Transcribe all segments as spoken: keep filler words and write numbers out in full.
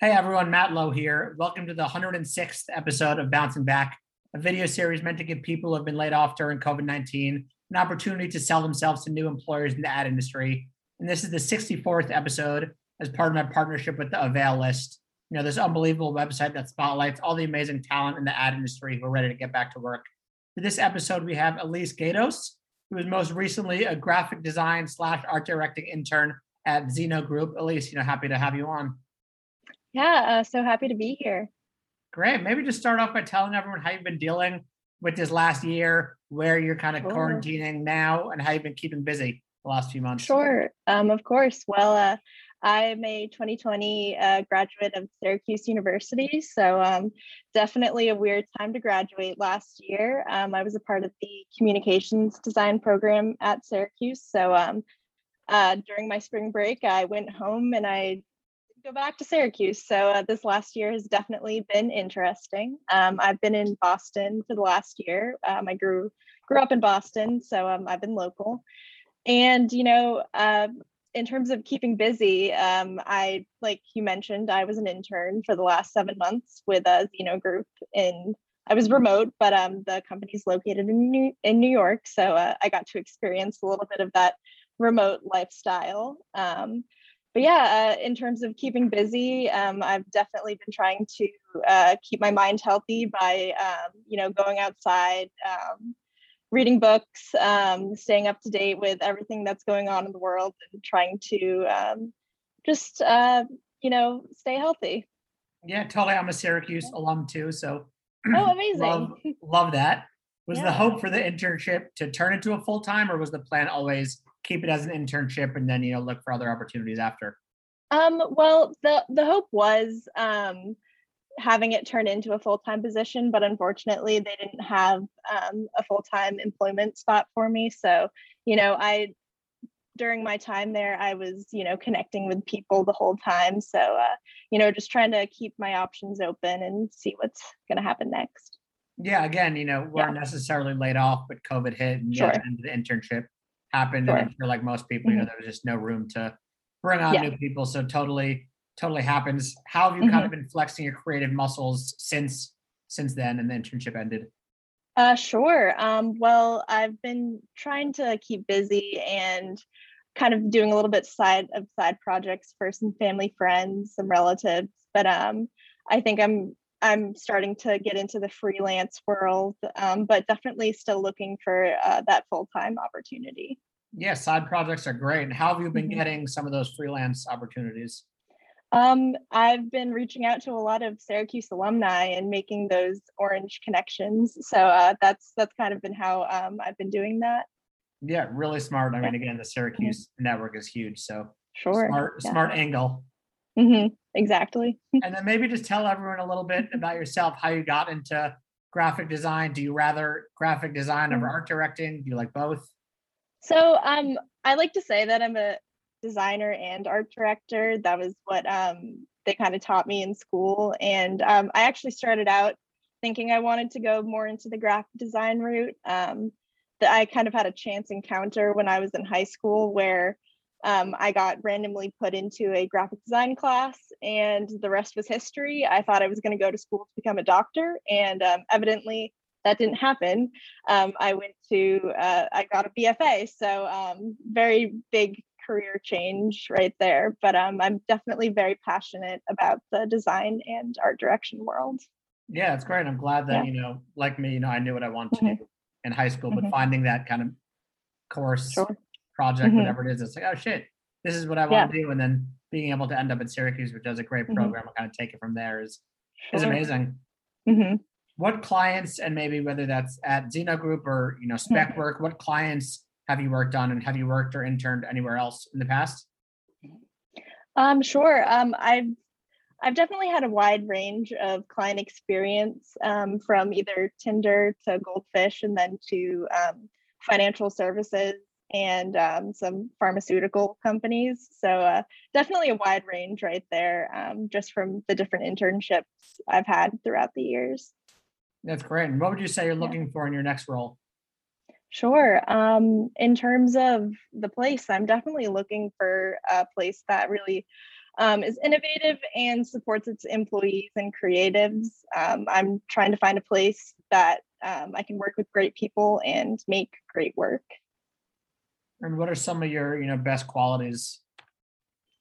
Hey everyone, Matt Lowe here. Welcome to the one hundred sixth episode of Bouncing Back, a video series meant to give people who have been laid off during COVID nineteen an opportunity to sell themselves to new employers in the ad industry. And this is the sixty-fourth episode as part of my partnership with the Avail List, you know, this unbelievable website that spotlights all the amazing talent in the ad industry who are ready to get back to work. For this episode, we have Elise Gatos, who was most recently a graphic design slash art directing intern at Zeno Group. Elise, you know, happy to have you on. Yeah, uh, so happy to be here. Great. Maybe just start off by telling everyone how you've been dealing with this last year, where you're kind of sure. quarantining now, and how you've been keeping busy the last few months. Sure, um, of course. Well, uh, I'm a twenty twenty uh, graduate of Syracuse University, so um, definitely a weird time to graduate last year. Um, I was a part of the communications design program at Syracuse, so um, uh, during my spring break, I went home and I go back to Syracuse. So uh, this last year has definitely been interesting. Um, I've been in Boston for the last year. Um, I grew grew up in Boston, so um, I've been local. And you know, uh, in terms of keeping busy, um, I, like you mentioned, I was an intern for the last seven months with a Zeno Group. In I was remote, but um, the company's located in New in New York, so uh, I got to experience a little bit of that remote lifestyle. Um, But yeah, uh, in terms of keeping busy, um, I've definitely been trying to uh, keep my mind healthy by, um, you know, going outside, um, reading books, um, staying up to date with everything that's going on in the world, and trying to um, just, uh, you know, stay healthy. Yeah, totally. I'm a Syracuse yeah. alum too, so oh, amazing! love, love that. Was yeah. the hope for the internship to turn into a full time, or was the plan always keep it as an internship and then, you know, look for other opportunities after? Um, well, the, the hope was um, having it turn into a full-time position, but unfortunately they didn't have um, a full-time employment spot for me. So, you know, I, during my time there, I was, you know, connecting with people the whole time. So, uh, you know, just trying to keep my options open and see what's going to happen next. Yeah. Again, you know, weren't yeah. necessarily laid off, but COVID hit and sure. ended the internship. happened sure. and I'm sure like most people, you know, there was just no room to bring on yeah. new people. So totally, totally happens. How have you mm-hmm. kind of been flexing your creative muscles since since then and the internship ended? Uh, sure. Um, well, I've been trying to keep busy and kind of doing a little bit side of side projects for some family, friends, some relatives. But um, I think I'm I'm starting to get into the freelance world, um, but definitely still looking for uh, that full-time opportunity. Yeah, side projects are great. And how have you been mm-hmm. getting some of those freelance opportunities? Um, I've been reaching out to a lot of Syracuse alumni and making those orange connections. So uh, that's that's kind of been how um, I've been doing that. Yeah, really smart. I yeah. mean, again, the Syracuse mm-hmm. network is huge. So sure. smart, yeah. smart angle. Mm-hmm. Exactly. And then maybe just tell everyone a little bit about yourself, how you got into graphic design. Do you rather graphic design mm-hmm. over art directing? Do you like both? So um, I like to say that I'm a designer and art director. That was what um, they kind of taught me in school. And um, I actually started out thinking I wanted to go more into the graphic design route. Um, that I kind of had a chance encounter when I was in high school where Um, I got randomly put into a graphic design class and the rest was history. I thought I was going to go to school to become a doctor, and um, evidently that didn't happen. Um, I went to, uh, I got a B F A, so um, very big career change right there. But um, I'm definitely very passionate about the design and art direction world. Yeah, it's great. I'm glad that, yeah. you know, like me, you know, I knew what I wanted mm-hmm. to do in high school, but mm-hmm. finding that kind of course sure. project, mm-hmm. whatever it is, it's like, oh shit, this is what I want yeah. to do. And then being able to end up at Syracuse, which does a great program, mm-hmm. and kind of take it from there is, sure. is amazing. Mm-hmm. What clients, and maybe whether that's at Zeno Group or, you know, spec mm-hmm. work, what clients have you worked on, and have you worked or interned anywhere else in the past? Um, sure. Um, I've, I've definitely had a wide range of client experience, um, from either Tinder to Goldfish, and then to um, financial services, and um, some pharmaceutical companies. So uh, definitely a wide range right there, um, just from the different internships I've had throughout the years. That's great. And what would you say you're looking yeah. for in your next role? Sure. Um, in terms of the place, I'm definitely looking for a place that really um, is innovative and supports its employees and creatives. Um, I'm trying to find a place that um, I can work with great people and make great work. And what are some of your, you know, best qualities?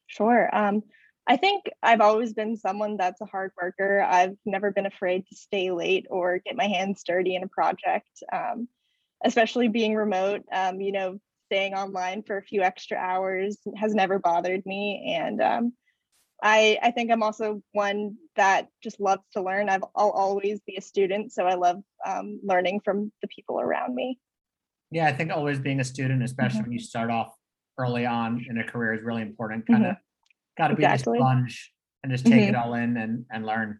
Sure. Um, I think I've always been someone that's a hard worker. I've never been afraid to stay late or get my hands dirty in a project, um, especially being remote. Um, you know, staying online for a few extra hours has never bothered me. And um, I, I think I'm also one that just loves to learn. I've, I'll always be a student, so I love um, learning from the people around me. Yeah, I think always being a student, especially mm-hmm. when you start off early on in a career, is really important. Kind of mm-hmm. got to be exactly. a sponge and just take mm-hmm. it all in and, and learn.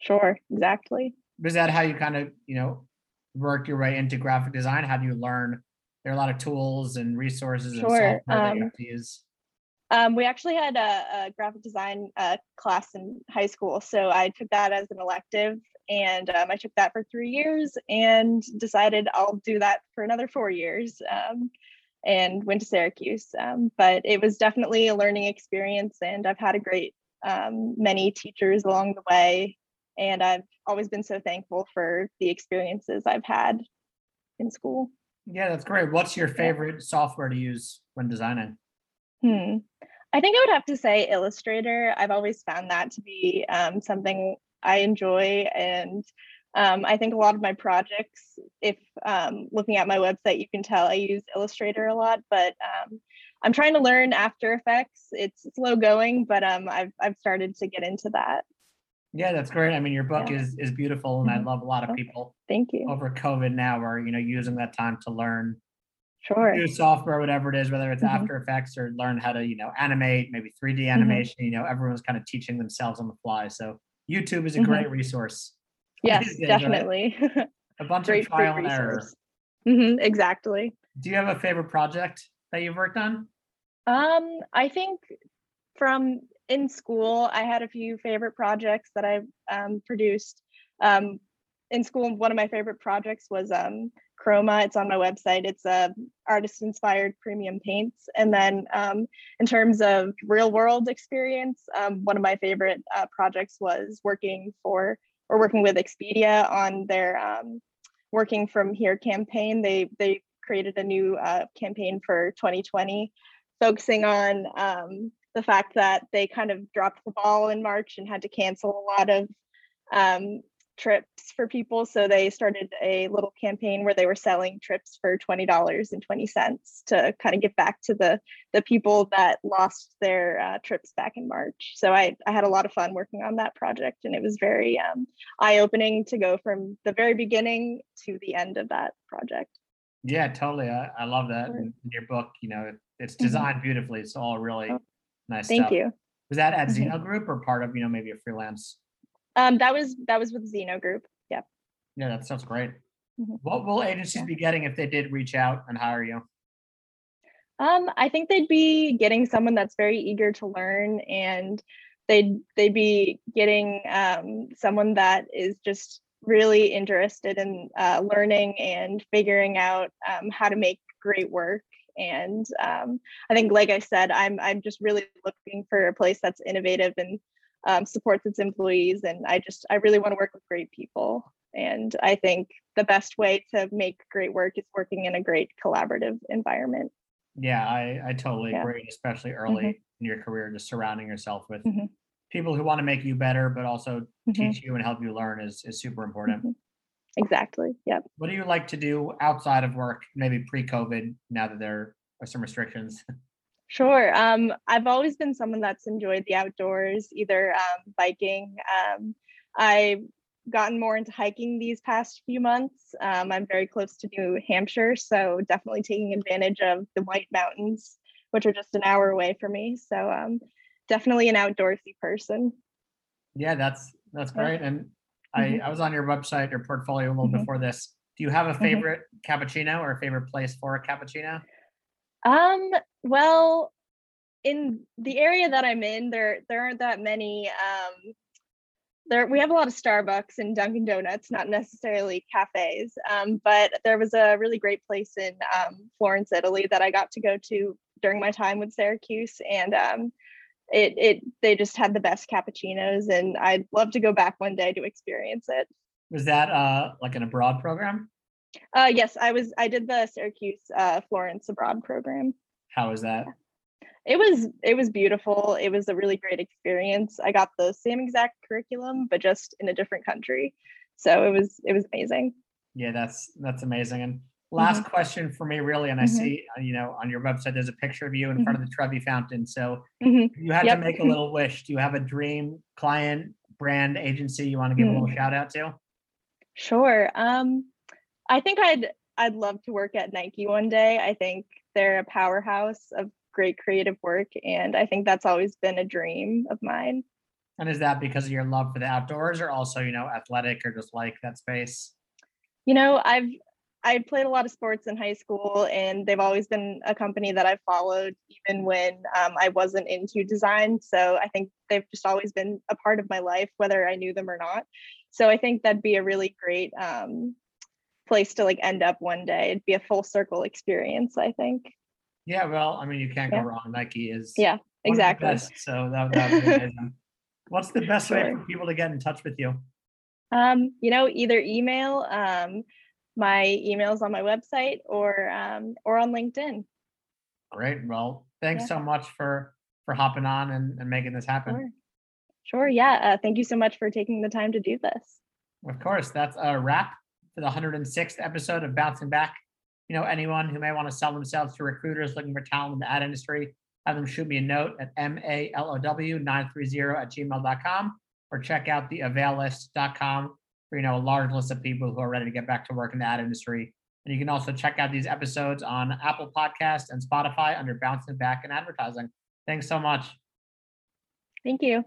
Sure, exactly. Is that how you kind of, you know, work your way into graphic design? How do you learn? There are a lot of tools and resources sure. and software that um, you have to use. Um, we actually had a, a graphic design uh, class in high school, so I took that as an elective. And um, I took that for three years and decided I'll do that for another four years um, and went to Syracuse. Um, but it was definitely a learning experience, and I've had a great um, many teachers along the way. And I've always been so thankful for the experiences I've had in school. Yeah, that's great. What's your favorite yeah. software to use when designing? Hmm. I think I would have to say Illustrator. I've always found that to be um, something I enjoy, and um, I think a lot of my projects, if um, looking at my website, you can tell I use Illustrator a lot, but um, I'm trying to learn After Effects. It's slow going, but um, I've I've started to get into that. Yeah, that's great. I mean, your book yeah. is is beautiful, and I love a lot of people Thank you. Over COVID now are, you know, using that time to learn sure. new software, whatever it is, whether it's mm-hmm. After Effects or learn how to, you know, animate, maybe three D animation, mm-hmm. you know, everyone's kind of teaching themselves on the fly. So YouTube is a great mm-hmm. resource. Yes, days, definitely. Right? A bunch great, of trial and error. Mm-hmm, exactly. Do you have a favorite project that you've worked on? Um, I think from in school, I had a few favorite projects that I um, produced. Um, in school, one of my favorite projects was um, Chroma. It's on my website. It's a artist-inspired premium paints. And then um, in terms of real-world experience, um, one of my favorite uh, projects was working for or working with Expedia on their um, Working From Here campaign. They they created a new uh, campaign for twenty twenty, focusing on um, the fact that they kind of dropped the ball in March and had to cancel a lot of um, trips for people. So they started a little campaign where they were selling trips for twenty dollars and twenty cents to kind of give back to the the people that lost their uh, trips back in March. So I, I had a lot of fun working on that project, and it was very um, eye-opening to go from the very beginning to the end of that project. Yeah, totally. I, I love that. Sure. In your book, you know, it, it's designed mm-hmm. beautifully. It's all really oh, nice thank stuff. Thank you. Was that at Zeno mm-hmm. Group or part of, you know, maybe a freelance? Um, that was that was with Zeno Group. Yeah. Yeah, that sounds great. Mm-hmm. What will agencies yeah. be getting if they did reach out and hire you? Um, I think they'd be getting someone that's very eager to learn, and they'd they'd be getting um, someone that is just really interested in uh, learning and figuring out um, how to make great work. And um, I think, like I said, I'm I'm just really looking for a place that's innovative and Um, supports its employees, and I just I really want to work with great people, and I think the best way to make great work is working in a great collaborative environment. Yeah, I, I totally yeah. agree, especially early mm-hmm. in your career, just surrounding yourself with mm-hmm. people who want to make you better but also mm-hmm. teach you and help you learn is, is super important. Mm-hmm. Exactly. Yep. What do you like to do outside of work, maybe pre-COVID, now that there are some restrictions? Sure. Um, I've always been someone that's enjoyed the outdoors, either um, biking. Um, I've gotten more into hiking these past few months. Um, I'm very close to New Hampshire, so definitely taking advantage of the White Mountains, which are just an hour away from me. So um, definitely an outdoorsy person. Yeah, that's that's great. And mm-hmm. I, I was on your website, your portfolio a little mm-hmm. before this. Do you have a favorite mm-hmm. cappuccino or a favorite place for a cappuccino? Um, well, in the area that I'm in, there, there aren't that many, um, there, we have a lot of Starbucks and Dunkin' Donuts, not necessarily cafes. Um, but there was a really great place in, um, Florence, Italy that I got to go to during my time with Syracuse. And, um, it it they just had the best cappuccinos, and I'd love to go back one day to experience it. Was that uh, like an abroad program? Uh, yes, I was. I did the Syracuse uh, Florence abroad program. How was that? It was it was beautiful. It was a really great experience. I got the same exact curriculum, but just in a different country. So it was it was amazing. Yeah, that's that's amazing. And last mm-hmm. question for me, really, and I mm-hmm. see, you know, on your website, there's a picture of you in mm-hmm. front of the Trevi Fountain. So mm-hmm. if you had yep. to make a little wish, do you have a dream client, brand, agency you want to give mm-hmm. a little shout out to? Sure. Um, I think I'd I'd love to work at Nike one day. I think they're a powerhouse of great creative work, and I think that's always been a dream of mine. And is that because of your love for the outdoors, or also, you know, athletic, or just like that space? You know, I've I played a lot of sports in high school, and they've always been a company that I followed, even when um, I wasn't into design. So I think they've just always been a part of my life, whether I knew them or not. So I think that'd be a really great um, place to like end up one day. It'd be a full circle experience, I think. Yeah, well, I mean, you can't yeah. go wrong. Nike is yeah, exactly. one of the best, so that would be amazing. What's the best sure. way for people to get in touch with you? Um, you know, either email. Um, my email's on my website, or um, or on LinkedIn. Great. Well, thanks yeah. so much for for hopping on and, and making this happen. Sure. Sure. Yeah. Uh, thank you so much for taking the time to do this. Of course. That's a wrap for the one hundred sixth episode of Bouncing Back. You know, anyone who may want to sell themselves to recruiters looking for talent in the ad industry, have them shoot me a note at M A L O W nine three zero at gmail dot com, or check out the avail list dot com for, you know, a large list of people who are ready to get back to work in the ad industry. And you can also check out these episodes on Apple Podcasts and Spotify under Bouncing Back and Advertising. Thanks so much. Thank you.